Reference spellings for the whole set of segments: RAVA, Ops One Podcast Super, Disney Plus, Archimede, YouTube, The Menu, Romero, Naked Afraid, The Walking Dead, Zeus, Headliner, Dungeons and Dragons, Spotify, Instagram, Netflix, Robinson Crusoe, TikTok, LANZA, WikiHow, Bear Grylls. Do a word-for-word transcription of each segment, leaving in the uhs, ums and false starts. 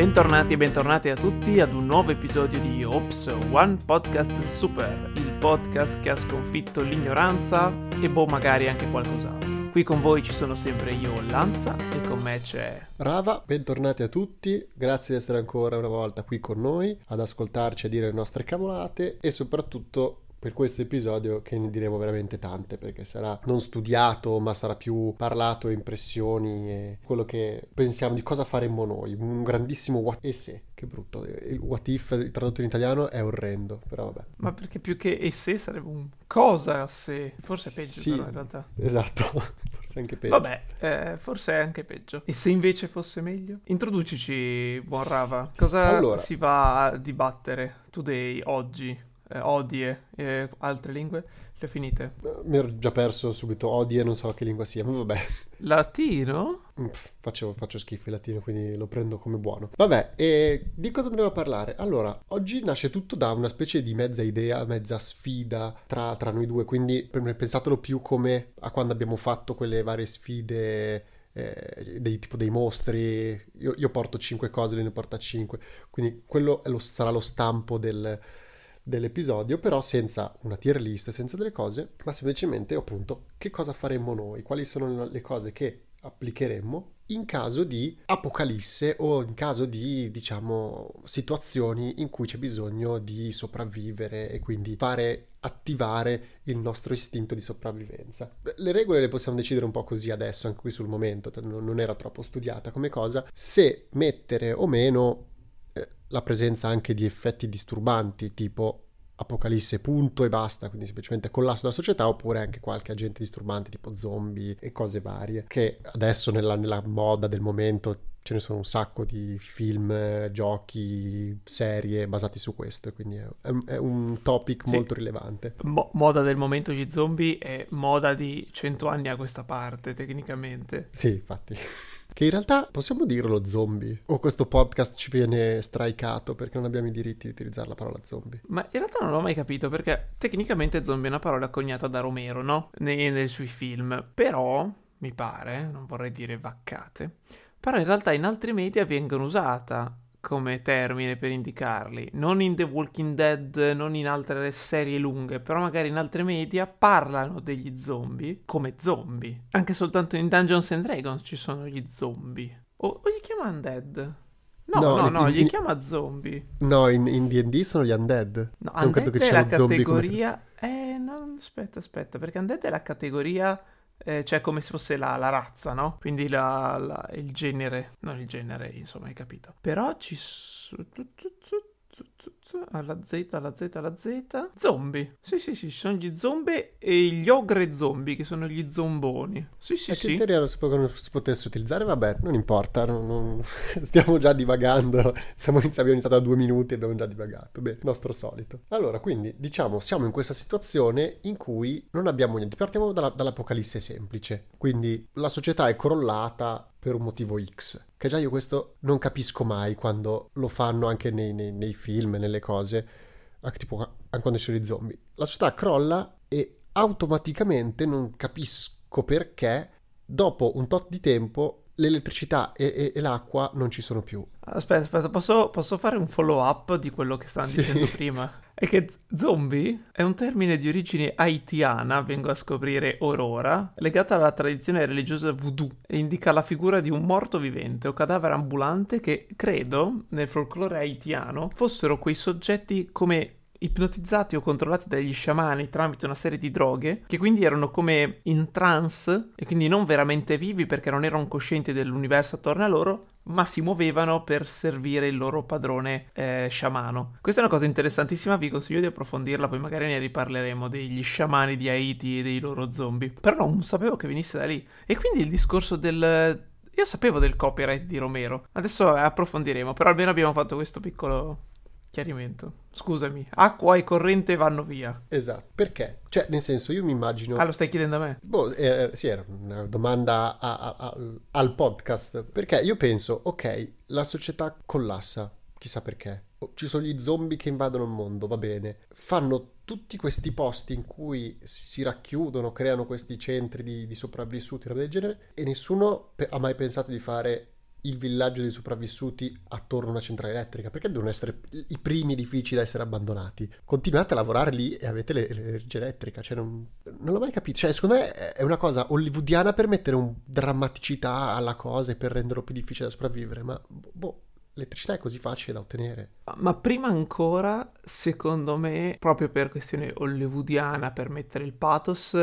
Bentornati e bentornati a tutti ad un nuovo episodio di Ops One Podcast Super, il podcast che ha sconfitto l'ignoranza e boh magari anche qualcos'altro. Qui con voi ci sono sempre io, LANZA, e con me c'è RAVA. Bentornati a tutti, grazie di essere ancora una volta qui con noi, ad ascoltarci, a dire le nostre cavolate e soprattutto per questo episodio che ne diremo veramente tante, perché sarà non studiato ma sarà più parlato e impressioni e quello che pensiamo di cosa faremmo noi, un grandissimo what e se. Che brutto, il what if tradotto in italiano è orrendo, però vabbè. Ma perché più che e se sarebbe un cosa se, forse è peggio, sì, però in realtà. Esatto, forse anche peggio. Vabbè, eh, forse è anche peggio. E se invece fosse meglio? Introducici, buon Rava, cosa allora si va a dibattere today, oggi? Eh, odie e eh, altre lingue le finite? Mi ero già perso subito, odie non so che lingua sia, ma vabbè. Latino? Pff, faccio, faccio schifo il latino, quindi lo prendo come buono. Vabbè, e di cosa dobbiamo parlare? Allora, oggi nasce tutto da una specie di mezza idea, mezza sfida tra, tra noi due, quindi pensatelo più come a quando abbiamo fatto quelle varie sfide Eh, dei tipo dei mostri. Io, io porto cinque cose, lui ne porta cinque, quindi quello è lo, sarà lo stampo del... dell'episodio, però senza una tier list, senza delle cose, ma semplicemente appunto che cosa faremmo noi, quali sono le cose che applicheremmo in caso di apocalisse o in caso di, diciamo, situazioni in cui c'è bisogno di sopravvivere e quindi fare attivare il nostro istinto di sopravvivenza. Le regole le possiamo decidere un po' così adesso, anche qui sul momento, non era troppo studiata come cosa, se mettere o meno la presenza anche di effetti disturbanti tipo apocalisse punto e basta, quindi semplicemente collasso della società, oppure anche qualche agente disturbante tipo zombie e cose varie che adesso nella, nella moda del momento ce ne sono un sacco di film, giochi, serie basati su questo, quindi è, è un topic sì, molto rilevante. Mo- moda del momento gli zombie è moda di cento anni a questa parte tecnicamente. Sì, infatti. Che in realtà possiamo dirlo zombie o questo podcast ci viene straicato perché non abbiamo i diritti di utilizzare la parola zombie? Ma in realtà non l'ho mai capito, perché tecnicamente zombie è una parola coniata da Romero, no? Nei, nei sui film, però mi pare, non vorrei dire vaccate, però in realtà in altri media vengono usata come termine per indicarli, non in The Walking Dead, non in altre serie lunghe, però magari in altre media parlano degli zombie come zombie. Anche soltanto in Dungeons and Dragons ci sono gli zombie. O, o li chiama undead? No, no, no, in, no gli in, chiama zombie. No, in, in D and D sono gli undead. No, non undead credo che è la categoria... Come... Eh, no, aspetta, aspetta, perché undead è la categoria... Eh, cioè come se fosse la, la razza, no? Quindi la, la, il genere, non il genere, insomma, hai capito. Però ci sono... alla Z, alla Z, alla Z... Zombie. Sì, sì, sì, ci sono gli zombie e gli ogre zombie, che sono gli zomboni. Sì, sì, eh, sì. In teoria non si potesse utilizzare, vabbè, non importa, non, non... stiamo già divagando, siamo iniziati, abbiamo iniziato da due minuti e abbiamo già divagato, beh, nostro solito. Allora, quindi, diciamo, siamo in questa situazione in cui non abbiamo niente, partiamo dalla, dall'apocalisse semplice, quindi la società è crollata per un motivo X, che già io questo non capisco mai quando lo fanno anche nei, nei, nei film, nelle cose, anche tipo anche quando c'è gli zombie. La società crolla e automaticamente non capisco perché dopo un tot di tempo l'elettricità e, e, e l'acqua non ci sono più. Aspetta, aspetta, posso, posso fare un follow up di quello che stavano sì. dicendo prima? È che zombie è un termine di origine haitiana, vengo a scoprire orora, legata alla tradizione religiosa voodoo, e indica la figura di un morto vivente o cadavere ambulante che, credo, nel folklore haitiano, fossero quei soggetti come ipnotizzati o controllati dagli sciamani tramite una serie di droghe, che quindi erano come in trance e quindi non veramente vivi perché non erano coscienti dell'universo attorno a loro, ma si muovevano per servire il loro padrone eh, sciamano. Questa è una cosa interessantissima, vi consiglio di approfondirla, poi magari ne riparleremo degli sciamani di Haiti e dei loro zombie, però non sapevo che venisse da lì. E quindi il discorso del... io sapevo del copyright di Romero, adesso approfondiremo, però almeno abbiamo fatto questo piccolo... chiarimento. Scusami, acqua e corrente vanno via. Esatto, perché? Cioè, nel senso, io mi immagino... Ah, lo stai chiedendo a me? Boh, eh, sì, era una domanda a, a, a, al podcast. Perché io penso, ok, la società collassa, chissà perché. Ci sono gli zombie che invadono il mondo, va bene. Fanno tutti questi posti in cui si racchiudono, creano questi centri di, di sopravvissuti, roba del genere, e nessuno pe- ha mai pensato di fare il villaggio dei sopravvissuti attorno a una centrale elettrica? Perché devono essere i primi edifici da essere abbandonati? Continuate a lavorare lì e avete l'energia elettrica, cioè non, non l'ho mai capito. Cioè, secondo me è una cosa hollywoodiana per mettere un drammaticità alla cosa e per renderlo più difficile da sopravvivere, ma boh, l'elettricità è così facile da ottenere. Ma prima ancora, secondo me, proprio per questione hollywoodiana, per mettere il pathos,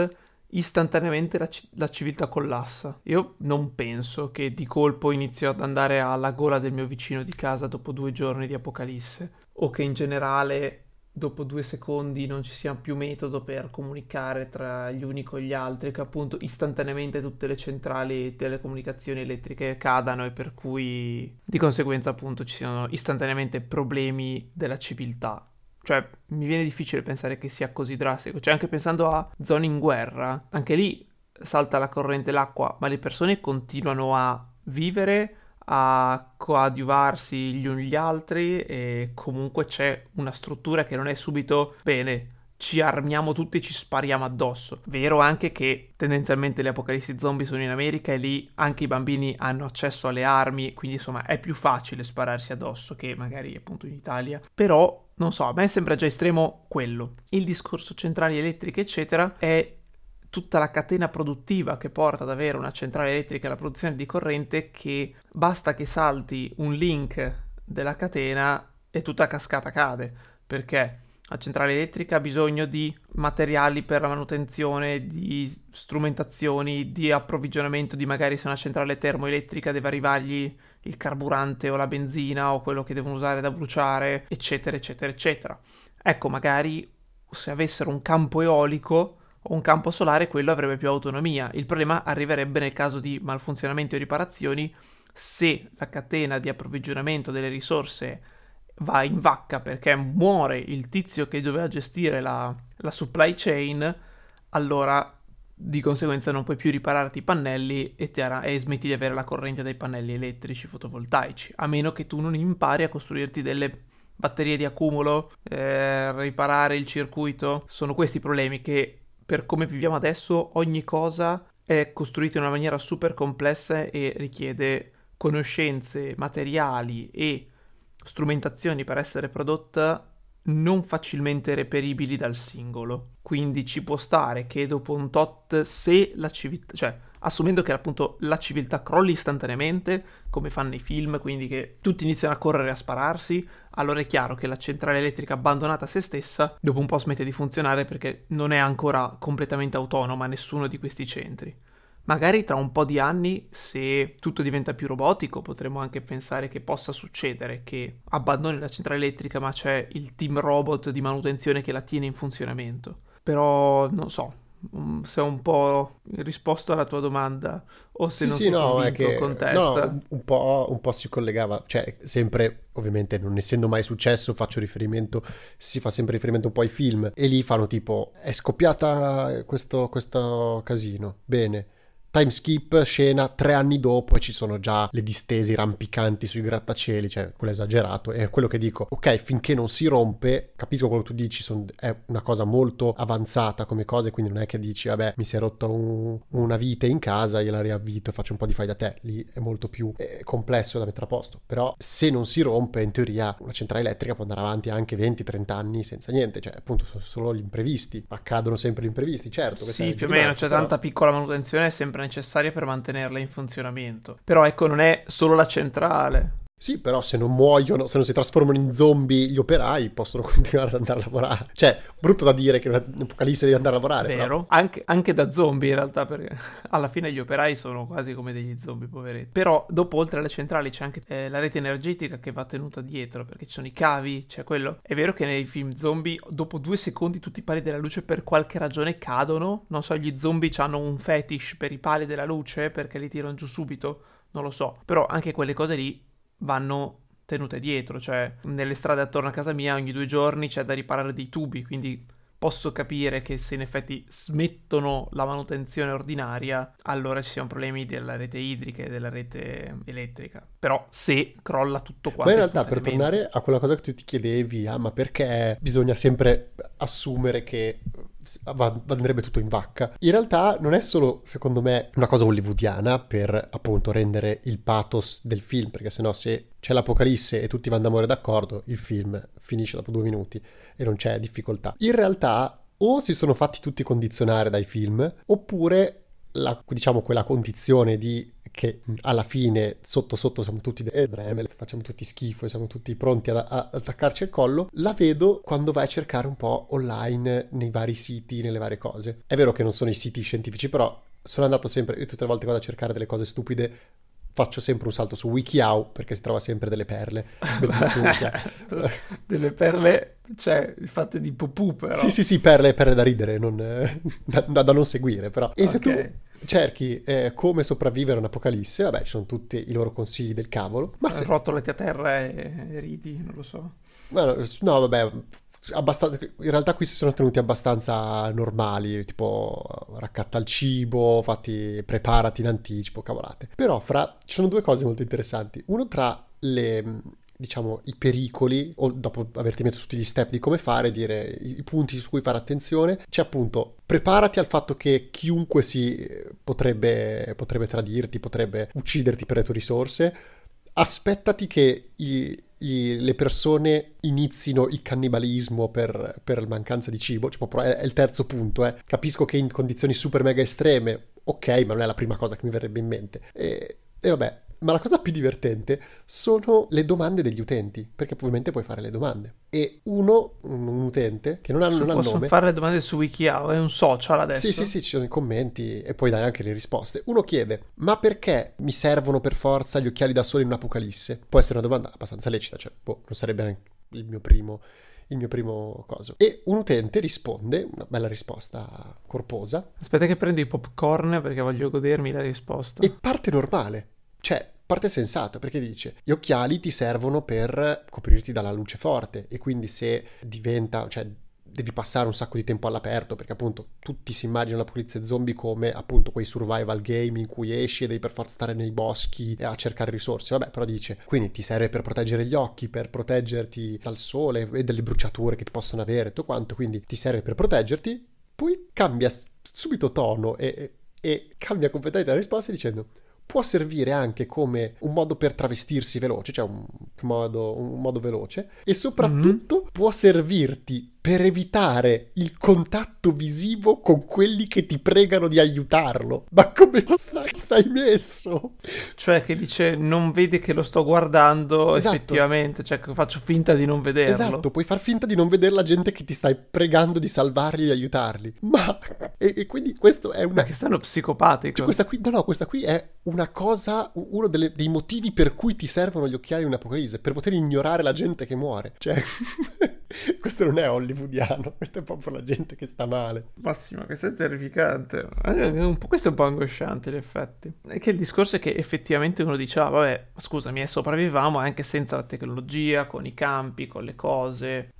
istantaneamente la, c- la civiltà collassa. Io non penso che di colpo inizio ad andare alla gola del mio vicino di casa dopo due giorni di apocalisse, o che in generale dopo due secondi non ci sia più metodo per comunicare tra gli uni con gli altri, che appunto istantaneamente tutte le centrali telecomunicazioni elettriche cadano e per cui di conseguenza appunto ci siano istantaneamente problemi della civiltà. Cioè, mi viene difficile pensare che sia così drastico. Cioè, anche pensando a zone in guerra, anche lì salta la corrente l'acqua, ma le persone continuano a vivere, a coadiuvarsi gli uni gli altri, e comunque c'è una struttura che non è subito bene, ci armiamo tutti e ci spariamo addosso. Vero anche che tendenzialmente le apocalissi zombie sono in America e lì anche i bambini hanno accesso alle armi, quindi insomma è più facile spararsi addosso che magari appunto in Italia. Però non so, a me sembra già estremo quello. Il discorso centrali elettriche eccetera è tutta la catena produttiva che porta ad avere una centrale elettrica e la produzione di corrente, che basta che salti un link della catena e tutta a cascata cade, perché la centrale elettrica ha bisogno di materiali per la manutenzione, di strumentazioni, di approvvigionamento, di magari se una centrale termoelettrica deve arrivargli il carburante o la benzina o quello che devono usare da bruciare, eccetera, eccetera, eccetera. Ecco, magari se avessero un campo eolico o un campo solare, quello avrebbe più autonomia. Il problema arriverebbe nel caso di malfunzionamenti o riparazioni, se la catena di approvvigionamento delle risorse va in vacca perché muore il tizio che doveva gestire la, la supply chain, allora di conseguenza non puoi più ripararti i pannelli e, ti ara- e smetti di avere la corrente dai pannelli elettrici fotovoltaici, a meno che tu non impari a costruirti delle batterie di accumulo, eh, riparare il circuito. Sono questi i problemi che, per come viviamo adesso, ogni cosa è costruita in una maniera super complessa e richiede conoscenze, materiali e strumentazioni per essere prodotta non facilmente reperibili dal singolo. Quindi ci può stare che dopo un tot, se la civiltà, cioè assumendo che appunto la civiltà crolli istantaneamente come fanno i film, quindi che tutti iniziano a correre e a spararsi, allora è chiaro che la centrale elettrica abbandonata a se stessa dopo un po' smette di funzionare perché non è ancora completamente autonoma nessuno di questi centri. Magari tra un po' di anni, se tutto diventa più robotico, potremmo anche pensare che possa succedere che abbandoni la centrale elettrica ma c'è il team robot di manutenzione che la tiene in funzionamento. Però non so se ho un po' risposto alla tua domanda o se sì, non sì, sono no, convinto è che, contesta. No, un po', un po' si collegava, cioè sempre ovviamente non essendo mai successo faccio riferimento, si fa sempre riferimento un po' ai film e lì fanno tipo è scoppiata questo, questo casino, bene. Time skip, scena, tre anni dopo e ci sono già le distese rampicanti sui grattacieli, cioè quello è esagerato, è quello che dico, ok, finché non si rompe, capisco quello che tu dici, son, è una cosa molto avanzata come cosa, quindi non è che dici, vabbè, mi si è rotta un, una vite in casa, gliela riavvito e faccio un po' di fai da te, lì è molto più eh, complesso da mettere a posto, però se non si rompe, in teoria, una centrale elettrica può andare avanti anche venti trenta anni senza niente, cioè appunto sono solo gli imprevisti, accadono sempre gli imprevisti, certo. Sì, più o meno, c'è però tanta piccola manutenzione, sempre necessaria per mantenerla in funzionamento. Però ecco, non è solo la centrale. Sì, però se non muoiono, se non si trasformano in zombie gli operai, possono continuare ad andare a lavorare. Cioè, brutto da dire che un'apocalisse deve andare a lavorare. Vero, però anche, anche da zombie in realtà, perché alla fine gli operai sono quasi come degli zombie, poveretti. Però dopo, oltre alle centrali, c'è anche eh, la rete energetica che va tenuta dietro, perché ci sono i cavi, c'è quello. È vero che nei film zombie, dopo due secondi tutti i pali della luce per qualche ragione cadono. Non so, gli zombie hanno un fetish per i pali della luce, perché li tirano giù subito, non lo so. Però anche quelle cose lì vanno tenute dietro, cioè nelle strade attorno a casa mia ogni due giorni c'è da riparare dei tubi, quindi posso capire che se in effetti smettono la manutenzione ordinaria allora ci siano problemi della rete idrica e della rete elettrica, però se crolla tutto quanto. Ma in realtà, per tornare a quella cosa che tu ti chiedevi, ah ma perché bisogna sempre assumere che va, andrebbe tutto in vacca. In realtà non è solo, secondo me, una cosa hollywoodiana per appunto rendere il pathos del film, perché sennò se c'è l'apocalisse e tutti vanno a morire d'accordo, il film finisce dopo due minuti e non c'è difficoltà. In realtà o si sono fatti tutti condizionare dai film, oppure la, diciamo quella condizione di che alla fine sotto sotto siamo tutti de- facciamo tutti schifo e siamo tutti pronti ad, ad attaccarci al collo, la vedo quando vai a cercare un po' online nei vari siti, nelle varie cose. È vero che non sono i siti scientifici, però sono andato sempre, io tutte le volte vado a cercare delle cose stupide, faccio sempre un salto su WikiHow perché si trova sempre delle perle. Delle perle, cioè fatte di popù, però. Sì, sì, sì, perle, perle da ridere, non, da, da non seguire, però. E okay. Se tu cerchi eh, come sopravvivere a un'apocalisse, vabbè, ci sono tutti i loro consigli del cavolo. Ma se... Rotolati a terra e, e ridi, non lo so. No, no, vabbè... Abbastanza, in realtà qui si sono tenuti abbastanza normali, tipo raccatta il cibo, fatti preparati in anticipo, cavolate. Però fra ci sono due cose molto interessanti. Uno tra le, diciamo, i pericoli, o dopo averti messo tutti gli step di come fare, dire i punti su cui fare attenzione, c'è appunto preparati al fatto che chiunque si potrebbe, potrebbe tradirti, potrebbe ucciderti per le tue risorse. Aspettati che i, i, le persone inizino il cannibalismo per, per mancanza di cibo, cioè, proprio è, è il terzo punto, eh. Capisco che in condizioni super mega estreme, ok, ma non è la prima cosa che mi verrebbe in mente. E, e vabbè, ma la cosa più divertente sono le domande degli utenti, perché ovviamente puoi fare le domande. E uno, un utente, che non ha, non ha nome... Possono fare le domande su WikiHow, è un social adesso. Sì, sì, sì, ci sono i commenti e puoi dare anche le risposte. Uno chiede, ma perché mi servono per forza gli occhiali da sole in un'apocalisse? Può essere una domanda abbastanza lecita, cioè, boh, non sarebbe neanche il mio primo... il mio primo coso. E un utente risponde, una bella risposta corposa. Aspetta che prendo i popcorn perché voglio godermi la risposta. E parte normale, cioè... Parte sensato, perché dice gli occhiali ti servono per coprirti dalla luce forte e quindi se diventa, cioè devi passare un sacco di tempo all'aperto, perché appunto tutti si immaginano la polizia zombie come appunto quei survival game in cui esci e devi per forza stare nei boschi a cercare risorse, vabbè, però dice quindi ti serve per proteggere gli occhi, per proteggerti dal sole e dalle bruciature che ti possono avere, tutto quanto, quindi ti serve per proteggerti, poi cambia subito tono e, e cambia completamente la risposta dicendo può servire anche come un modo per travestirsi veloce, cioè un modo, un modo veloce, e soprattutto mm-hmm. può servirti per evitare il contatto visivo con quelli che ti pregano di aiutarlo. Ma come lo stai messo? Cioè che dice non vede che lo sto guardando, esatto. Effettivamente, cioè che faccio finta di non vederlo. Esatto, puoi far finta di non vedere la gente che ti stai pregando di salvarli e di aiutarli. Ma e, e quindi questo è una... Ma che stanno psicopatico. Cioè questa qui, no no, questa qui è una cosa, uno delle, dei motivi per cui ti servono gli occhiali in un'apocalisse, per poter ignorare la gente che muore. Cioè... Questo non è hollywoodiano, questa è proprio la gente che sta male. Massimo, questo è terrificante. Un po', questo è un po' angosciante, in effetti. È che il discorso è che effettivamente uno dice: ah, vabbè, scusami, e sopravvivamo anche senza la tecnologia, con i campi, con le cose.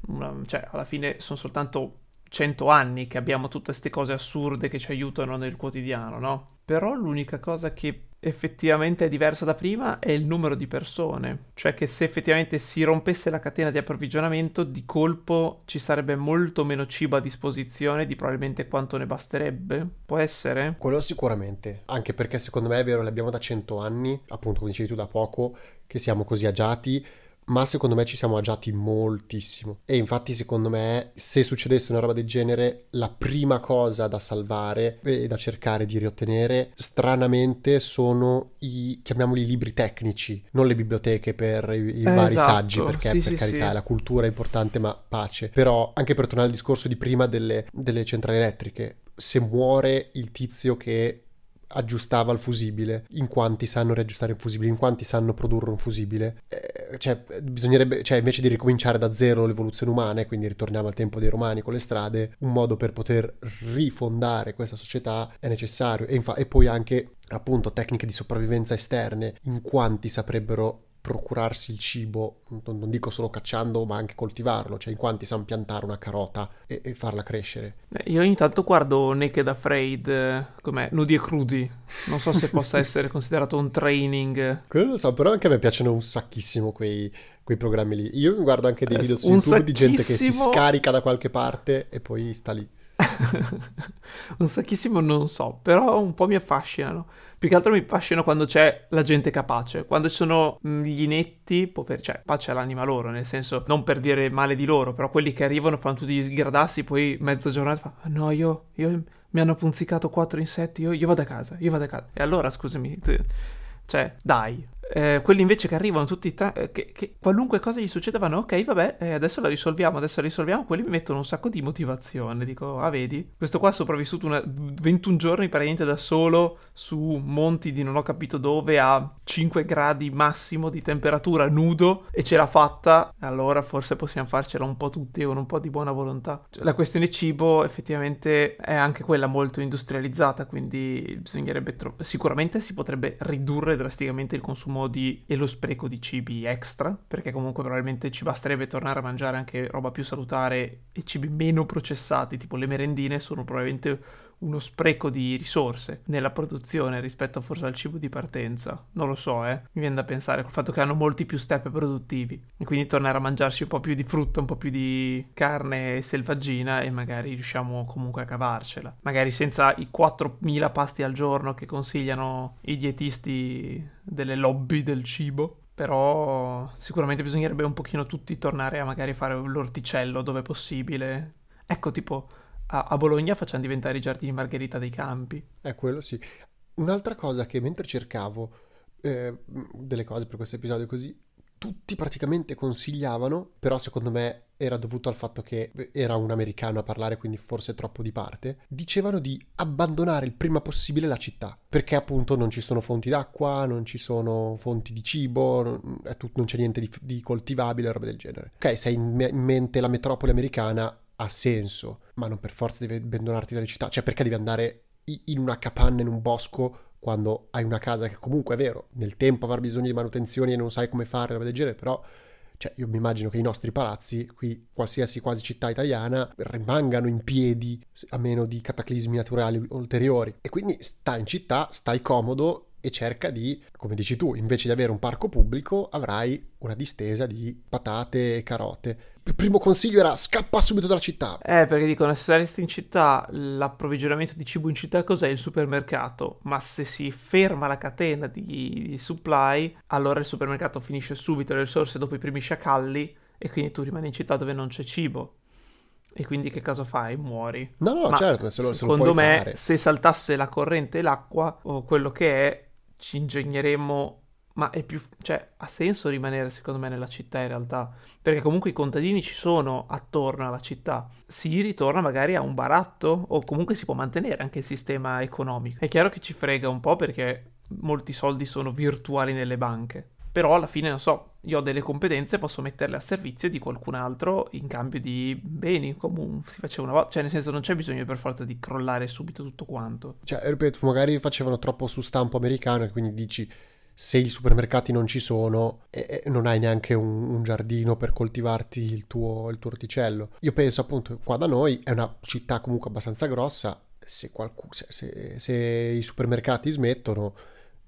Cioè, alla fine sono soltanto cento anni che abbiamo tutte queste cose assurde che ci aiutano nel quotidiano, no? Però l'unica cosa che effettivamente è diversa da prima è il numero di persone, cioè che se effettivamente si rompesse la catena di approvvigionamento di colpo ci sarebbe molto meno cibo a disposizione di probabilmente quanto ne basterebbe, può essere? Quello sicuramente, anche perché secondo me è vero, l'abbiamo da cento anni, appunto come dicevi tu da poco, che siamo così agiati, ma secondo me ci siamo agiati moltissimo e infatti secondo me se succedesse una roba del genere la prima cosa da salvare e da cercare di riottenere stranamente sono i, chiamiamoli, libri tecnici, non le biblioteche per i, i eh, vari esatto. saggi, perché sì, per sì, carità sì. La cultura è importante, ma pace. Però anche per tornare al discorso di prima delle, delle centrali elettriche, se muore il tizio che aggiustava il fusibile, in quanti sanno riaggiustare il fusibile, in quanti sanno produrre un fusibile, eh, cioè bisognerebbe, cioè invece di ricominciare da zero l'evoluzione umana, e quindi ritorniamo al tempo dei romani con le strade, un modo per poter rifondare questa società è necessario. E, infa- e poi anche appunto tecniche di sopravvivenza esterne, in quanti saprebbero procurarsi il cibo, non, non dico solo cacciando ma anche coltivarlo, cioè in quanti sanno piantare una carota e, e farla crescere. Io ogni tanto guardo Naked Afraid, com'è? Nudi e crudi, non so se possa essere considerato un training. Quello lo so, però anche a me piacciono un sacchissimo quei, quei programmi lì. Io guardo anche dei video su YouTube sacchissimo... di gente che si scarica da qualche parte e poi sta lì. un sacchissimo non so, però un po' mi affascinano. Più che altro mi affascina quando c'è la gente capace, quando ci sono gli inetti, poveri, cioè pace all'anima loro, nel senso, non per dire male di loro, però quelli che arrivano fanno tutti gli sgradassi, poi mezza giornata fa, ah, no io, io mi hanno punzicato quattro insetti, io, io vado a casa, io vado a casa. E allora scusami, tu, cioè dai. Eh, quelli invece che arrivano tutti tra- che, che qualunque cosa gli succeda vanno ok vabbè eh, adesso la risolviamo adesso la risolviamo quelli mi mettono un sacco di motivazione, dico ah vedi questo qua ha sopravvissuto una- ventuno giorni praticamente da solo su monti di non ho capito dove a cinque gradi massimo di temperatura nudo e ce l'ha fatta, allora forse possiamo farcela un po' tutti con un po' di buona volontà. Cioè, la questione cibo effettivamente è anche quella molto industrializzata, quindi bisognerebbe tro- sicuramente si potrebbe ridurre drasticamente il consumo di, e lo spreco di cibi extra, perché comunque probabilmente ci basterebbe tornare a mangiare anche roba più salutare e cibi meno processati, tipo le merendine sono probabilmente uno spreco di risorse nella produzione rispetto forse al cibo di partenza, non lo so eh, mi viene da pensare col fatto che hanno molti più step produttivi e quindi tornare a mangiarci un po' più di frutta, un po' più di carne selvaggina e magari riusciamo comunque a cavarcela, magari senza i quattromila pasti al giorno che consigliano i dietisti delle lobby del cibo. Però sicuramente bisognerebbe un pochino tutti tornare a magari fare l'orticello dove possibile, ecco tipo a Bologna facciamo diventare i giardini Margherita dei campi. È eh, quello sì. Un'altra cosa che mentre cercavo eh, delle cose per questo episodio così, tutti praticamente consigliavano, però secondo me era dovuto al fatto che era un americano a parlare, quindi forse troppo di parte, dicevano di abbandonare il prima possibile la città, perché appunto non ci sono fonti d'acqua, non ci sono fonti di cibo, non, è tutto, non c'è niente di, di coltivabile, roba del genere. Ok, se hai in, me- in mente la metropoli americana, ha senso, ma non per forza devi abbandonarti dalle città, cioè perché devi andare in una capanna in un bosco quando hai una casa che comunque è vero nel tempo avrà bisogno di manutenzioni e non sai come fare, roba del genere, però cioè io mi immagino che i nostri palazzi qui, qualsiasi quasi città italiana, rimangano in piedi a meno di cataclismi naturali ulteriori, e quindi stai in città, stai comodo e cerca di, come dici tu, invece di avere un parco pubblico avrai una distesa di patate e carote. Il primo consiglio era scappa subito dalla città. Eh, perché dicono se saresti in città, l'approvvigionamento di cibo in città cos'è? Il supermercato. Ma se si ferma la catena di, di supply, allora il supermercato finisce subito le risorse dopo i primi sciacalli e quindi tu rimani in città dove non c'è cibo. E quindi che cosa fai? Muori. No, no, ma certo, se lo, se secondo lo puoi me fare. Se saltasse la corrente e l'acqua o quello che è, ci ingegneremo, ma è più, cioè ha senso rimanere secondo me nella città in realtà, perché comunque i contadini ci sono attorno alla città, si ritorna magari a un baratto o comunque si può mantenere anche il sistema economico. È chiaro che ci frega un po' perché molti soldi sono virtuali nelle banche, però alla fine non so, io ho delle competenze, posso metterle a servizio di qualcun altro in cambio di beni, come si faceva una volta, cioè nel senso non c'è bisogno per forza di crollare subito tutto quanto. Cioè, ripeto, magari facevano troppo su stampo americano e quindi dici se i supermercati non ci sono eh, non hai neanche un, un giardino per coltivarti il tuo, il tuo orticello. Io penso appunto qua da noi è una città comunque abbastanza grossa, se, qualcuno, se, se, se i supermercati smettono,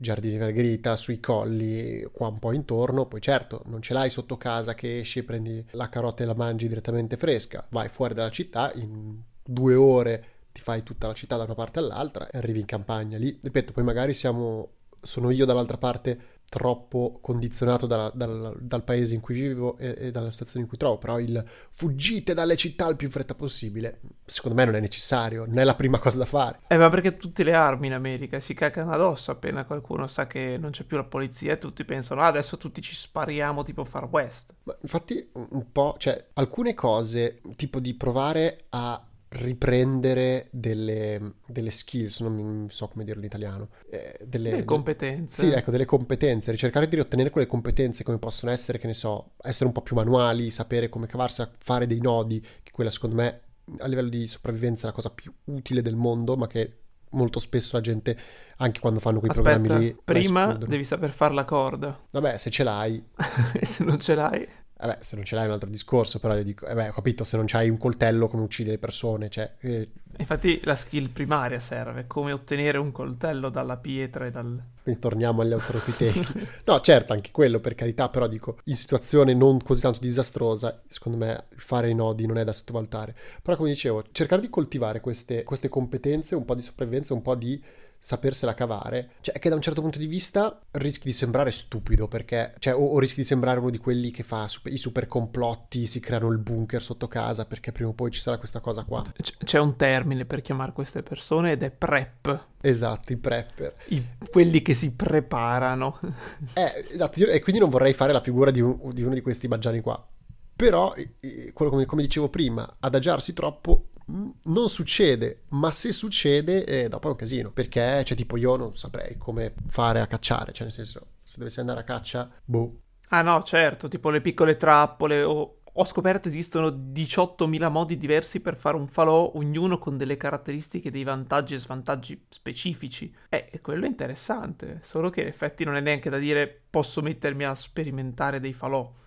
giardini Margherita sui colli qua un po' intorno, poi certo non ce l'hai sotto casa che esci, prendi la carota e la mangi direttamente fresca, vai fuori dalla città, in due ore ti fai tutta la città da una parte all'altra e arrivi in campagna lì, ripeto, poi magari siamo sono io dall'altra parte troppo condizionato da, da, dal, dal paese in cui vivo e, e dalla situazione in cui trovo, però il fuggite dalle città il più in fretta possibile secondo me non è necessario, non è la prima cosa da fare. Eh ma perché tutte le armi in America si cacano addosso appena qualcuno sa che non c'è più la polizia e tutti pensano ah, adesso tutti ci spariamo tipo Far West. Ma infatti un po', cioè alcune cose tipo di provare a riprendere delle, delle skills, non so come dirlo in italiano, eh, delle, delle competenze. Sì, ecco, delle competenze, ricercare di ottenere quelle competenze come possono essere, che ne so, essere un po' più manuali, sapere come cavarsi a fare dei nodi, che quella secondo me a livello di sopravvivenza è la cosa più utile del mondo, ma che molto spesso la gente, anche quando fanno quei Aspetta, programmi lì... prima devi saper fare la corda. Vabbè, se ce l'hai. E se non ce l'hai... vabbè, se non ce l'hai è un altro discorso, però io dico, vabbè, ho capito, se non c'hai un coltello come uccide le persone, cioè... Eh. Infatti la skill primaria serve, come ottenere un coltello dalla pietra e dal... Quindi torniamo agli australopitechi. No, certo, anche quello, per carità, però dico, in situazione non così tanto disastrosa, secondo me fare i nodi non è da sottovalutare. Però come dicevo, cercare di coltivare queste, queste competenze, un po' di sopravvivenza, un po' di... sapersela cavare, cioè che da un certo punto di vista rischi di sembrare stupido, perché cioè o, o rischi di sembrare uno di quelli che fa super, i super complotti, si creano il bunker sotto casa perché prima o poi ci sarà questa cosa qua. C'è un termine per chiamare queste persone ed è prep. Esatto, i prepper, I, quelli che si preparano. Eh, esatto, io, e quindi non vorrei fare la figura di, un, di uno di questi baggiani qua, però quello, come, come dicevo prima, adagiarsi troppo non succede, ma se succede eh, dopo è un casino, perché cioè tipo io non saprei come fare a cacciare, cioè nel senso, se dovessi andare a caccia, boh. Ah no, certo, tipo le piccole trappole, o ho scoperto esistono diciottomila modi diversi per fare un falò, ognuno con delle caratteristiche, dei vantaggi e svantaggi specifici. Eh, e quello è interessante, solo che in effetti non è neanche da dire posso mettermi a sperimentare dei falò.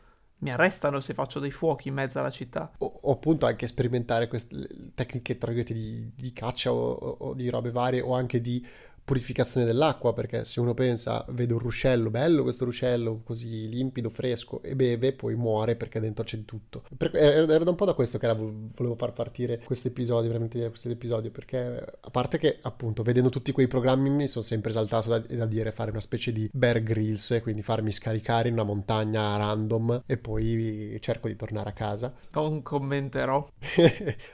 Mi arrestano se faccio dei fuochi in mezzo alla città. O, o appunto anche sperimentare queste tecniche, tra virgolette, di, di caccia o, o di robe varie, o anche di purificazione dell'acqua, perché se uno pensa, vedo un ruscello, bello questo ruscello, così limpido, fresco, e beve, poi muore perché dentro c'è tutto. Per, era, era un po' da questo che era, volevo far partire questo episodio, veramente questo episodio, perché a parte che appunto vedendo tutti quei programmi mi sono sempre esaltato da, da dire fare una specie di Bear Grylls, quindi farmi scaricare in una montagna random e poi cerco di tornare a casa. Non commenterò.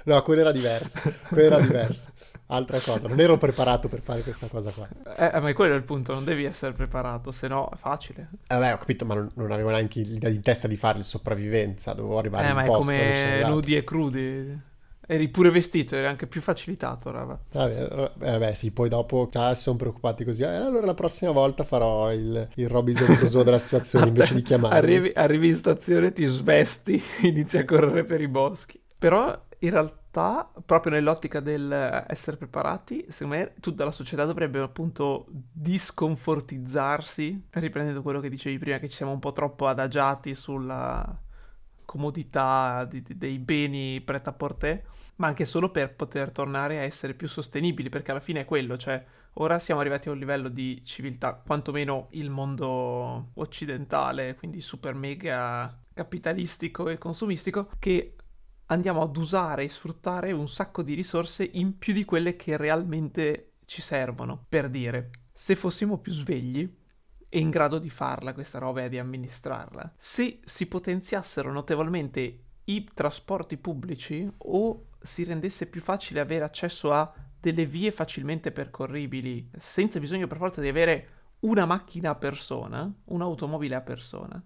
No, quello era diverso, quello era diverso. Altra cosa, non ero preparato per fare questa cosa qua. Eh, ma quello è il punto, non devi essere preparato, se no è facile. Eh beh, ho capito, ma non, non avevo neanche l'idea in testa di fare il sopravvivenza, dovevo arrivare eh, in posto. Eh, ma è come nudi e crudi, eri pure vestito, eri anche più facilitato, Rava. Vabbè, vabbè, sì, poi dopo ah, sono preoccupati così, eh, allora la prossima volta farò il, il Robinson Crusoe della situazione invece di chiamarmi. Arrivi, arrivi in stazione, ti svesti, inizi a correre per i boschi. Però in realtà, proprio nell'ottica del essere preparati, secondo me tutta la società dovrebbe appunto disconfortizzarsi, riprendendo quello che dicevi prima, che ci siamo un po' troppo adagiati sulla comodità di, di, dei beni prêt-à-porter, ma anche solo per poter tornare a essere più sostenibili, perché alla fine è quello, cioè ora siamo arrivati a un livello di civiltà, quantomeno il mondo occidentale, quindi super mega capitalistico e consumistico, che andiamo ad usare e sfruttare un sacco di risorse in più di quelle che realmente ci servono. Per dire, se fossimo più svegli e in grado di farla questa roba e di amministrarla, se si potenziassero notevolmente i trasporti pubblici o si rendesse più facile avere accesso a delle vie facilmente percorribili, senza bisogno per forza di avere una macchina a persona, un'automobile a persona,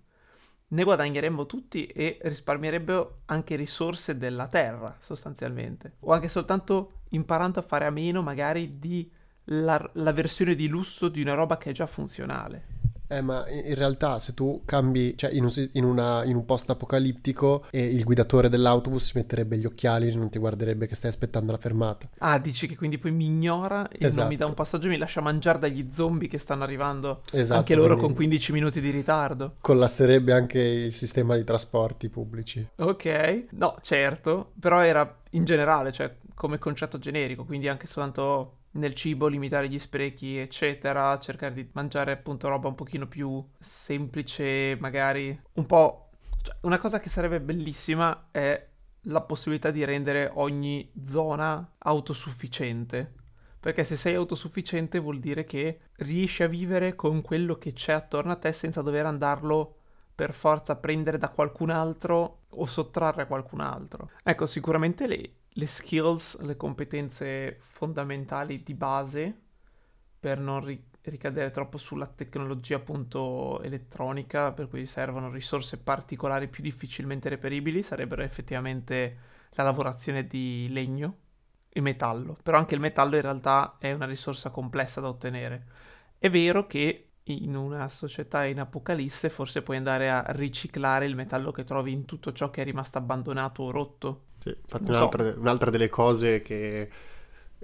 ne guadagneremmo tutti e risparmierebbero anche risorse della terra, sostanzialmente. O anche soltanto imparando a fare a meno, magari, di la, la versione di lusso di una roba che è già funzionale. Eh, ma in realtà se tu cambi, cioè in un, in una, in un post apocalittico, eh, il guidatore dell'autobus si metterebbe gli occhiali e non ti guarderebbe che stai aspettando la fermata. Ah, dici che quindi poi mi ignora e esatto, non mi dà un passaggio, mi lascia mangiare dagli zombie che stanno arrivando, esatto, anche loro con quindici minuti di ritardo. Collasserebbe anche il sistema di trasporti pubblici. Ok, no, certo, però era in generale, cioè come concetto generico, quindi anche soltanto nel cibo, limitare gli sprechi, eccetera, cercare di mangiare appunto roba un pochino più semplice, magari un po'... Cioè, una cosa che sarebbe bellissima è la possibilità di rendere ogni zona autosufficiente, perché se sei autosufficiente vuol dire che riesci a vivere con quello che c'è attorno a te senza dover andarlo per forza a prendere da qualcun altro o sottrarre a qualcun altro. Ecco, sicuramente lei le skills, le competenze fondamentali di base per non ri- ricadere troppo sulla tecnologia appunto elettronica, per cui servono risorse particolari più difficilmente reperibili, sarebbero effettivamente la lavorazione di legno e metallo. Però anche il metallo in realtà è una risorsa complessa da ottenere. È vero che in una società in apocalisse forse puoi andare a riciclare il metallo che trovi in tutto ciò che è rimasto abbandonato o rotto. Sì, infatti un'altra, so. un'altra delle cose che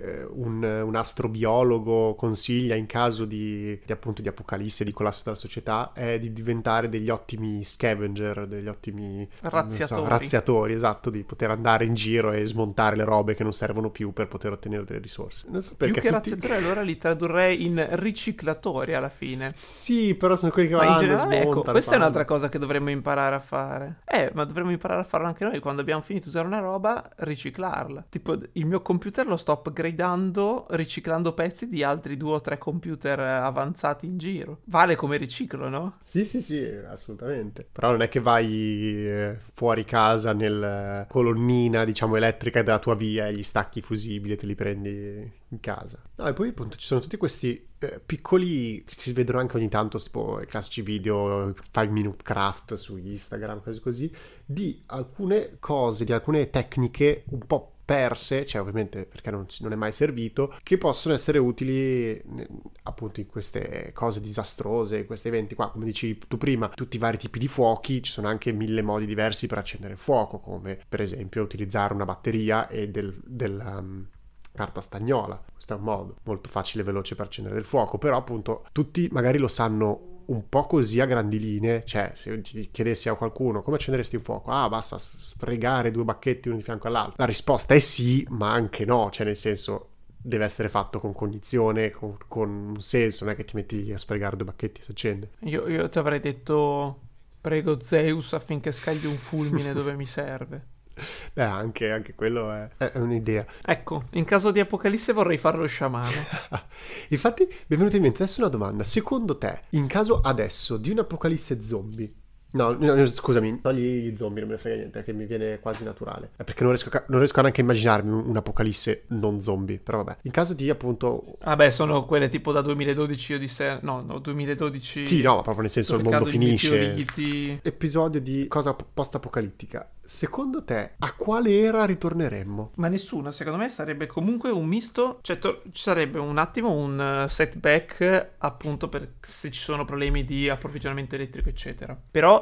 Un, un astrobiologo consiglia in caso di, di appunto di apocalisse, di collasso della società, è di diventare degli ottimi scavenger, degli ottimi razziatori. So, razziatori, esatto, di poter andare in giro e smontare le robe che non servono più per poter ottenere delle risorse. Non so perché più che tutti... razziatori, allora li tradurrei in riciclatori alla fine. Sì, però sono quelli che ma vanno in generale, e smontano. Ecco, questa è un'altra cosa che dovremmo imparare a fare. Eh, ma dovremmo imparare a farlo anche noi, quando abbiamo finito di usare una roba, riciclarla. Tipo, il mio computer lo sto upgrading dando, riciclando pezzi di altri due o tre computer avanzati in giro. Vale come riciclo, no? Sì, sì, sì, assolutamente. Però non è che vai fuori casa nel colonnina, diciamo, elettrica della tua via e gli stacchi fusibili e te li prendi in casa. No, e poi appunto ci sono tutti questi eh, piccoli che si vedono anche ogni tanto, tipo i classici video five minute craft su Instagram, cose così, di alcune cose, di alcune tecniche un po' perse, cioè ovviamente perché non, non è mai servito, che possono essere utili appunto in queste cose disastrose, in questi eventi qua. Come dici tu prima, tutti i vari tipi di fuochi, ci sono anche mille modi diversi per accendere fuoco, come per esempio utilizzare una batteria e del, del um, carta stagnola. Questo è un modo molto facile e veloce per accendere del fuoco, però appunto tutti magari lo sanno un po' così a grandi linee. Cioè, se ti chiedessi a qualcuno come accenderesti un fuoco, ah, basta sfregare due bacchetti uno di fianco all'altro, la risposta è sì, ma anche no, cioè nel senso deve essere fatto con cognizione, con, con un senso, non è che ti metti a sfregare due bacchetti e si accende. Io, io ti avrei detto prego Zeus affinché scagli un fulmine dove mi serve. Beh, anche, anche quello è, è un'idea. Ecco, in caso di apocalisse vorrei farlo sciamano. Infatti mi è venuta in mente adesso una domanda. Secondo te, in caso adesso di un'apocalisse zombie... No, no, scusami, togli gli zombie, non me ne frega niente, che mi viene quasi naturale. È perché non riesco, non riesco neanche a immaginarmi un'apocalisse non zombie, però vabbè. In caso di appunto... Ah beh, sono quelle tipo da duemiladodici o di... Se... No, no, duemiladodici... Sì, no, proprio nel senso il mondo finisce. Di episodio di cosa post-apocalittica. Secondo te, a quale era ritorneremmo? Ma nessuna, secondo me sarebbe comunque un misto... Cioè, to- ci sarebbe un attimo un setback, appunto, per se ci sono problemi di approvvigionamento elettrico, eccetera. Però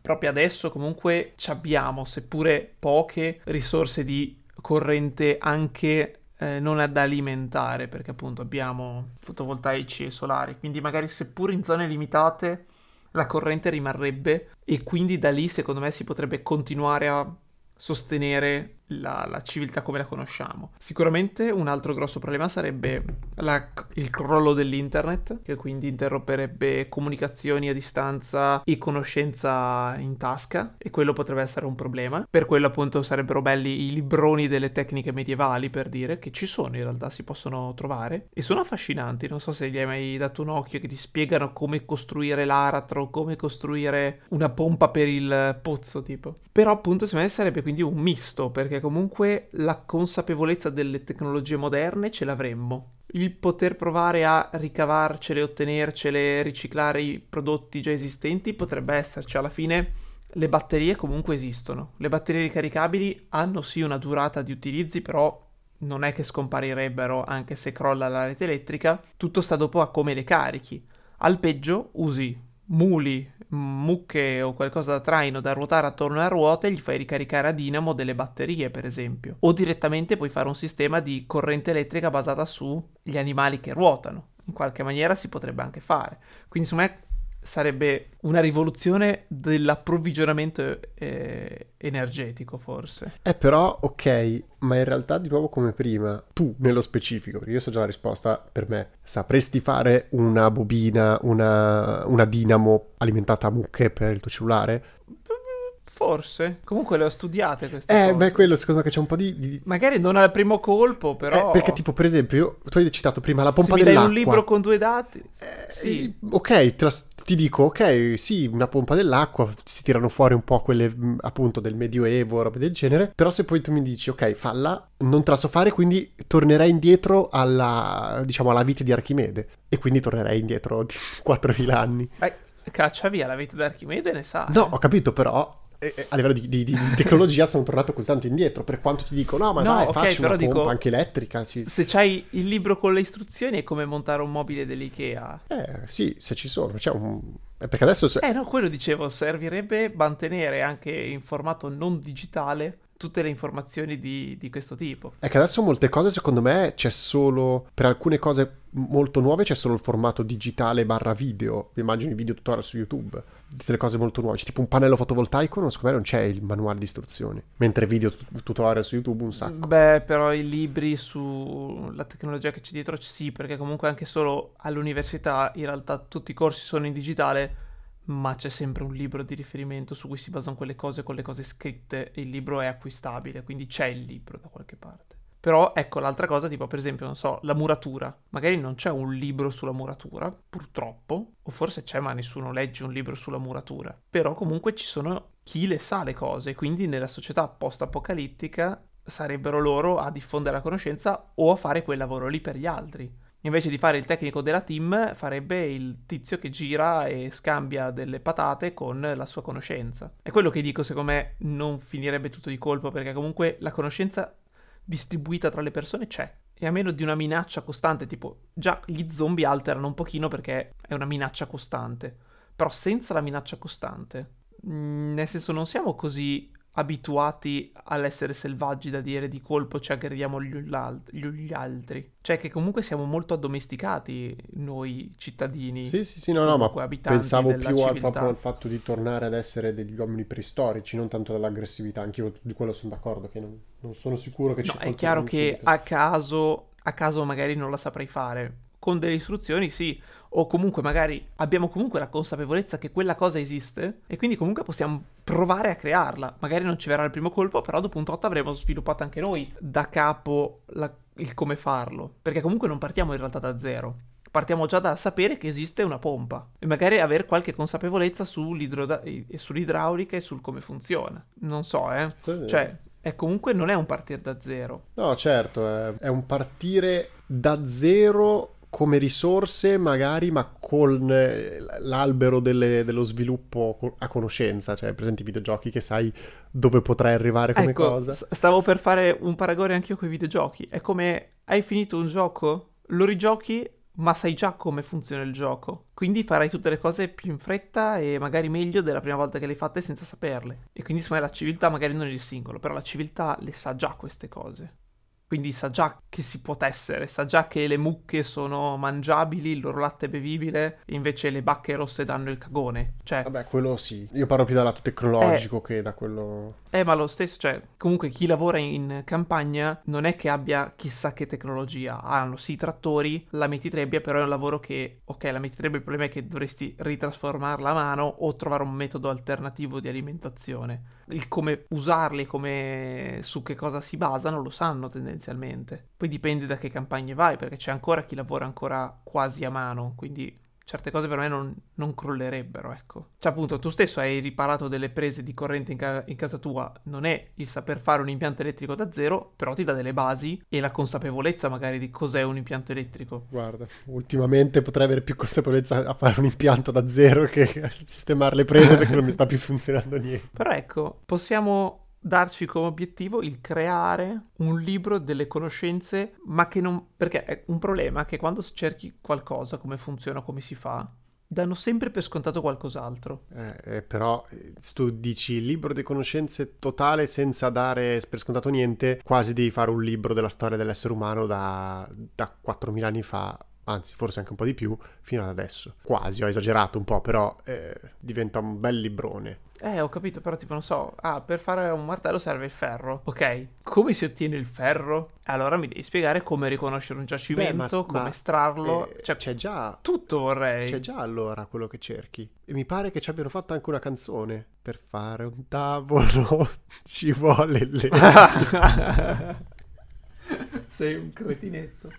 proprio adesso comunque ci abbiamo, seppure poche, risorse di corrente anche eh, non ad alimentare, perché appunto abbiamo fotovoltaici e solari, quindi magari seppur in zone limitate la corrente rimarrebbe, e quindi da lì secondo me si potrebbe continuare a sostenere la, la civiltà come la conosciamo. Sicuramente un altro grosso problema sarebbe la, il crollo dell'internet, che quindi interromperebbe comunicazioni a distanza e conoscenza in tasca, e quello potrebbe essere un problema. Per quello appunto sarebbero belli i libroni delle tecniche medievali, per dire, che ci sono in realtà, si possono trovare e sono affascinanti. Non so se gli hai mai dato un occhio, che ti spiegano come costruire l'aratro, come costruire una pompa per il pozzo, tipo. Però appunto secondo me sarebbe quindi un misto, perché comunque la consapevolezza delle tecnologie moderne ce l'avremmo. Il poter provare a ricavarcele, ottenercele, riciclare i prodotti già esistenti potrebbe esserci. Alla fine le batterie comunque esistono. Le batterie ricaricabili hanno sì una durata di utilizzi, però non è che scomparirebbero anche se crolla la rete elettrica. Tutto sta dopo a come le carichi. Al peggio usi muli, mucche o qualcosa da traino da ruotare attorno a ruote, gli fai ricaricare a dinamo delle batterie, per esempio. O direttamente puoi fare un sistema di corrente elettrica basata sugli animali che ruotano. In qualche maniera si potrebbe anche fare. Quindi secondo me sarebbe una rivoluzione dell'approvvigionamento eh, energetico, forse. Eh però, ok, ma in realtà di nuovo come prima, tu nello specifico, perché io so già la risposta per me, sapresti fare una bobina, una, una dinamo alimentata a mucche per il tuo cellulare? Forse. Comunque le ho studiate queste eh, cose. Eh, beh, quello secondo me che c'è un po' di... di... Magari non al primo colpo, però... Eh, perché tipo, per esempio, io, tu hai citato prima la pompa dell'acqua. Se mi dai un libro con due dati... Eh, sì. Ok, te la, ti dico, ok, sì, una pompa dell'acqua, si tirano fuori un po' quelle, appunto, del Medioevo, robe del genere, però se poi tu mi dici, ok, falla, non te la so fare, quindi tornerai indietro alla, diciamo, alla vite di Archimede, e quindi tornerai indietro di quattromila anni. Beh, caccia via la vite di Archimede, ne sa. No, eh. Ho capito, però... a livello di, di, di tecnologia sono tornato così tanto indietro, per quanto ti dico no ma no, dai okay, faccio una pompa dico, anche elettrica sì. Se c'hai il libro con le istruzioni è come montare un mobile dell'Ikea. Eh sì, se ci sono c'è un... perché adesso se... eh no quello dicevo, servirebbe mantenere anche in formato non digitale tutte le informazioni di, di questo tipo. È che adesso molte cose, secondo me, c'è solo, per alcune cose molto nuove c'è solo il formato digitale barra video. Mi immagino i video tutorial su YouTube, tutte le cose molto nuove. C'è tipo un pannello fotovoltaico, non so come, non c'è il manuale di istruzioni, mentre video t- tutorial su YouTube un sacco. Beh, però i libri sulla tecnologia che c'è dietro sì, perché comunque anche solo all'università in realtà tutti i corsi sono in digitale, ma c'è sempre un libro di riferimento su cui si basano quelle cose con le cose scritte, e il libro è acquistabile, quindi c'è il libro da qualche parte. Però ecco, l'altra cosa, tipo per esempio, non so, la muratura. Magari non c'è un libro sulla muratura, purtroppo, o forse c'è ma nessuno legge un libro sulla muratura. Però comunque ci sono chi le sa le cose, quindi nella società post-apocalittica sarebbero loro a diffondere la conoscenza o a fare quel lavoro lì per gli altri. Invece di fare il tecnico della team, farebbe il tizio che gira e scambia delle patate con la sua conoscenza. È quello che dico, secondo me non finirebbe tutto di colpo, perché comunque la conoscenza distribuita tra le persone c'è. E a meno di una minaccia costante, tipo già gli zombie alterano un pochino perché è una minaccia costante, però senza la minaccia costante, nel senso, non siamo così abituati all'essere selvaggi da dire di colpo ci aggrediamo gli, alt- gli altri. Cioè che comunque siamo molto addomesticati noi cittadini. Sì, sì, sì, no, no, ma pensavo più al, proprio al fatto di tornare ad essere degli uomini preistorici, non tanto dall'aggressività. Anch'io di quello sono d'accordo, che non, non sono sicuro che... No, ci è chiaro che subito. a caso, a caso magari non la saprei fare. Con delle istruzioni sì, o comunque magari abbiamo comunque la consapevolezza che quella cosa esiste e quindi comunque possiamo provare a crearla. Magari non ci verrà il primo colpo, però dopo un tot avremo sviluppato anche noi da capo la, il come farlo, perché comunque non partiamo in realtà da zero, partiamo già da sapere che esiste una pompa e magari aver qualche consapevolezza sull'idro, sull'idraulica e sul come funziona, non so eh sì. Cioè è comunque non è un partire da zero. No, certo, è, è un partire da zero come risorse magari, ma con l'albero delle, dello sviluppo a conoscenza, cioè per esempio i videogiochi, che sai dove potrai arrivare come ecco, cosa. Stavo per fare un paragone anch'io con i videogiochi. È come hai finito un gioco, lo rigiochi, ma sai già come funziona il gioco, quindi farai tutte le cose più in fretta e magari meglio della prima volta che le hai fatte senza saperle. E quindi secondo me la civiltà, magari non il singolo, però la civiltà le sa già queste cose. Quindi sa già che si può tessere, sa già che le mucche sono mangiabili, il loro latte è bevibile, invece le bacche rosse danno il cagone. Cioè, vabbè, quello sì. Io parlo più dal lato tecnologico è... che da quello... Eh, ma lo stesso, cioè, comunque chi lavora in campagna non è che abbia chissà che tecnologia. Hanno sì i trattori, la mettitrebbia, però è un lavoro che... Ok, la mettitrebbia, il problema è che dovresti ritrasformarla a mano o trovare un metodo alternativo di alimentazione. Il come usarli, come su che cosa si basano, lo sanno tendenzialmente. Poi dipende da che campagne vai, perché c'è ancora chi lavora ancora quasi a mano, quindi certe cose per me non, non crollerebbero, ecco. Cioè appunto, tu stesso hai riparato delle prese di corrente in, ca- in casa tua, non è il saper fare un impianto elettrico da zero, però ti dà delle basi e la consapevolezza magari di cos'è un impianto elettrico. Guarda, ultimamente potrei avere più consapevolezza a fare un impianto da zero che a sistemare le prese perché non mi sta più funzionando niente. Però ecco, possiamo darci come obiettivo il creare un libro delle conoscenze, ma che non... perché è un problema che quando cerchi qualcosa, come funziona, come si fa, danno sempre per scontato qualcos'altro. Eh, eh, però se tu dici libro di conoscenze totale senza dare per scontato niente, quasi devi fare un libro della storia dell'essere umano da, da quattromila anni fa, anzi forse anche un po' di più, fino ad adesso. Quasi, ho esagerato un po', però eh, diventa un bel librone. Eh, ho capito, però tipo non so, ah, per fare un martello serve il ferro. Ok, come si ottiene il ferro? Allora mi devi spiegare come riconoscere un giacimento. Beh, ma, come ma, estrarlo, eh, cioè, c'è già tutto vorrei. C'è già allora quello che cerchi. E mi pare che ci abbiano fatto anche una canzone. Per fare un tavolo ci vuole le... Sei un cretinetto.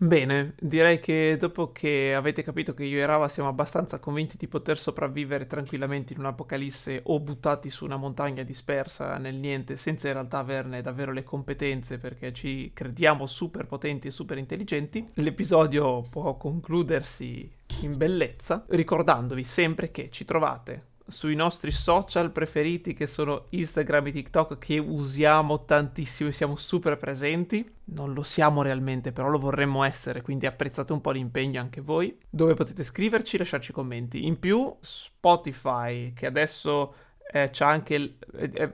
Bene, direi che dopo che avete capito che io e Rava siamo abbastanza convinti di poter sopravvivere tranquillamente in un'apocalisse o buttati su una montagna dispersa nel niente senza in realtà averne davvero le competenze perché ci crediamo super potenti e super intelligenti, l'episodio può concludersi in bellezza, ricordandovi sempre che ci trovate sui nostri social preferiti che sono Instagram e TikTok, che usiamo tantissimo e siamo super presenti. Non lo siamo realmente, però lo vorremmo essere, quindi apprezzate un po' l'impegno anche voi, dove potete scriverci, lasciarci commenti. In più Spotify, che adesso eh, c'ha anche il eh,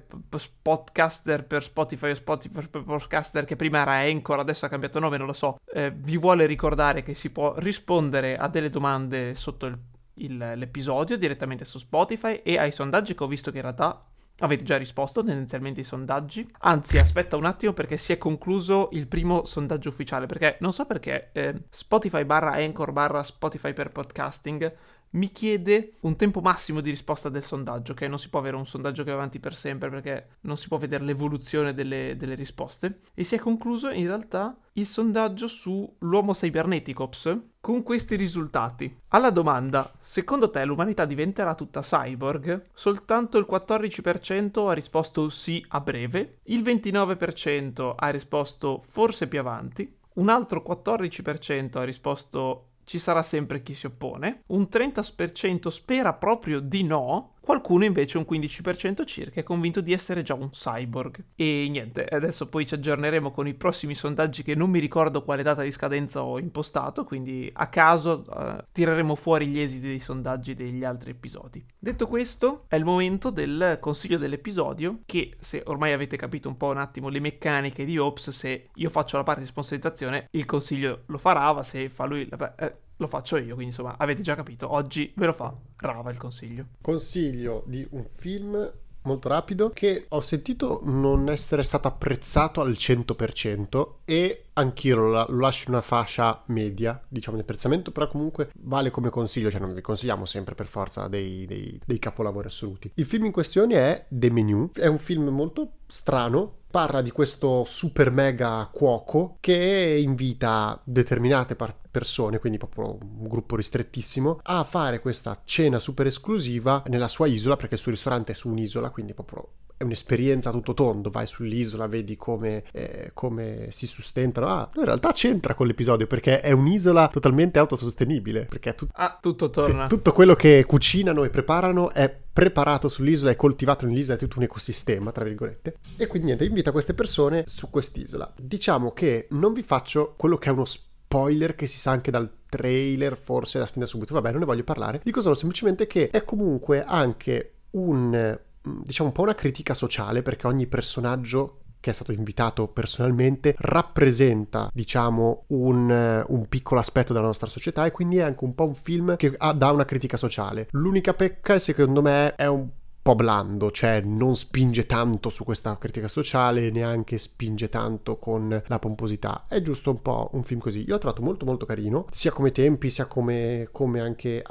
podcaster per Spotify o Spotify per podcaster, che prima era Anchor, adesso ha cambiato nome, non lo so, eh, vi vuole ricordare che si può rispondere a delle domande sotto il, il, l'episodio direttamente su Spotify e ai sondaggi, che ho visto che in realtà avete già risposto tendenzialmente ai sondaggi. Anzi, aspetta un attimo, perché si è concluso il primo sondaggio ufficiale, perché non so perché eh, Spotify barra Anchor barra Spotify per podcasting mi chiede un tempo massimo di risposta del sondaggio, che non si può avere un sondaggio che va avanti per sempre, perché non si può vedere l'evoluzione delle, delle risposte. E si è concluso in realtà il sondaggio sull'uomo cyberneticops con questi risultati. Alla domanda, secondo te l'umanità diventerà tutta cyborg? Soltanto il quattordici per cento ha risposto sì a breve, il ventinove per cento ha risposto forse più avanti, un altro quattordici per cento ha risposto ci sarà sempre chi si oppone, un trenta per cento spera proprio di no, qualcuno invece, un quindici per cento circa, è convinto di essere già un cyborg. E niente, adesso poi ci aggiorneremo con i prossimi sondaggi, che non mi ricordo quale data di scadenza ho impostato, quindi a caso eh, tireremo fuori gli esiti dei sondaggi degli altri episodi. Detto questo, è il momento del consiglio dell'episodio, che, se ormai avete capito un po' un attimo le meccaniche di Ops, se io faccio la parte di sponsorizzazione il consiglio lo fa Rava, se fa lui la... eh, lo faccio io, quindi insomma avete già capito, oggi ve lo fa Rava il consiglio. Consiglio di un film molto rapido che ho sentito non essere stato apprezzato al cento per cento, e anch'io lo, lo lascio in una fascia media, diciamo, di apprezzamento, però comunque vale come consiglio, cioè non vi consigliamo sempre per forza dei, dei, dei capolavori assoluti. Il film in questione è The Menu, è un film molto strano, parla di questo super mega cuoco che invita determinate par- persone, quindi proprio un gruppo ristrettissimo, a fare questa cena super esclusiva nella sua isola, perché il suo ristorante è su un'isola, quindi proprio è un'esperienza tutto tondo, vai sull'isola, vedi come, eh, come si sustentano. Ah, in realtà c'entra con l'episodio, perché è un'isola totalmente autosostenibile, perché è tut- ah, tutto torna. Sì, tutto quello che cucinano e preparano è preparato sull'isola, è coltivato nell'isola, è tutto un ecosistema, tra virgolette. E quindi niente, invita queste persone su quest'isola. Diciamo che non vi faccio quello che è uno spoiler, che si sa anche dal trailer, forse da fin da subito, vabbè, non ne voglio parlare, dico solo semplicemente che è comunque anche un, diciamo, un po' una critica sociale, perché ogni personaggio che è stato invitato personalmente rappresenta, diciamo, un, un piccolo aspetto della nostra società, e quindi è anche un po' un film che ha, dà una critica sociale. L'unica pecca, secondo me, è un po' blando, cioè non spinge tanto su questa critica sociale, neanche spinge tanto con la pomposità, è giusto un po' un film così. Io l'ho trovato molto molto carino, sia come tempi, sia come, come anche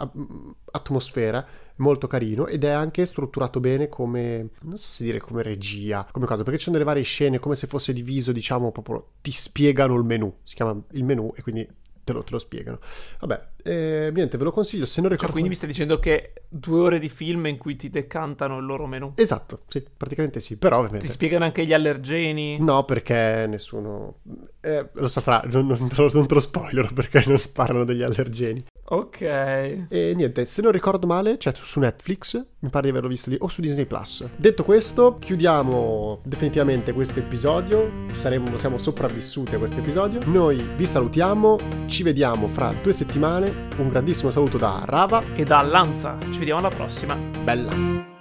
atmosfera, molto carino, ed è anche strutturato bene come, non so se dire come regia, come cosa, perché ci sono delle varie scene come se fosse diviso, diciamo, proprio ti spiegano il menù, si chiama il menù, e quindi Te lo, te lo spiegano. Vabbè, eh, niente, ve lo consiglio. Se non ricordo, cioè, quindi mi stai dicendo che due ore di film in cui ti decantano il loro menù? Esatto, sì, praticamente sì. Però ovviamente ti spiegano anche gli allergeni? No, perché nessuno eh, lo saprà, non, non, te lo, non te lo spoilero, perché non parlano degli allergeni. Ok. E niente, se non ricordo male, cioè su Netflix, mi pare di averlo visto lì, o su Disney Plus. Detto questo, chiudiamo definitivamente questo episodio. Saremo, siamo sopravvissuti a questo episodio. Noi vi salutiamo, ci vediamo fra due settimane. Un grandissimo saluto da Rava e da LANZA. Ci vediamo alla prossima. Bella.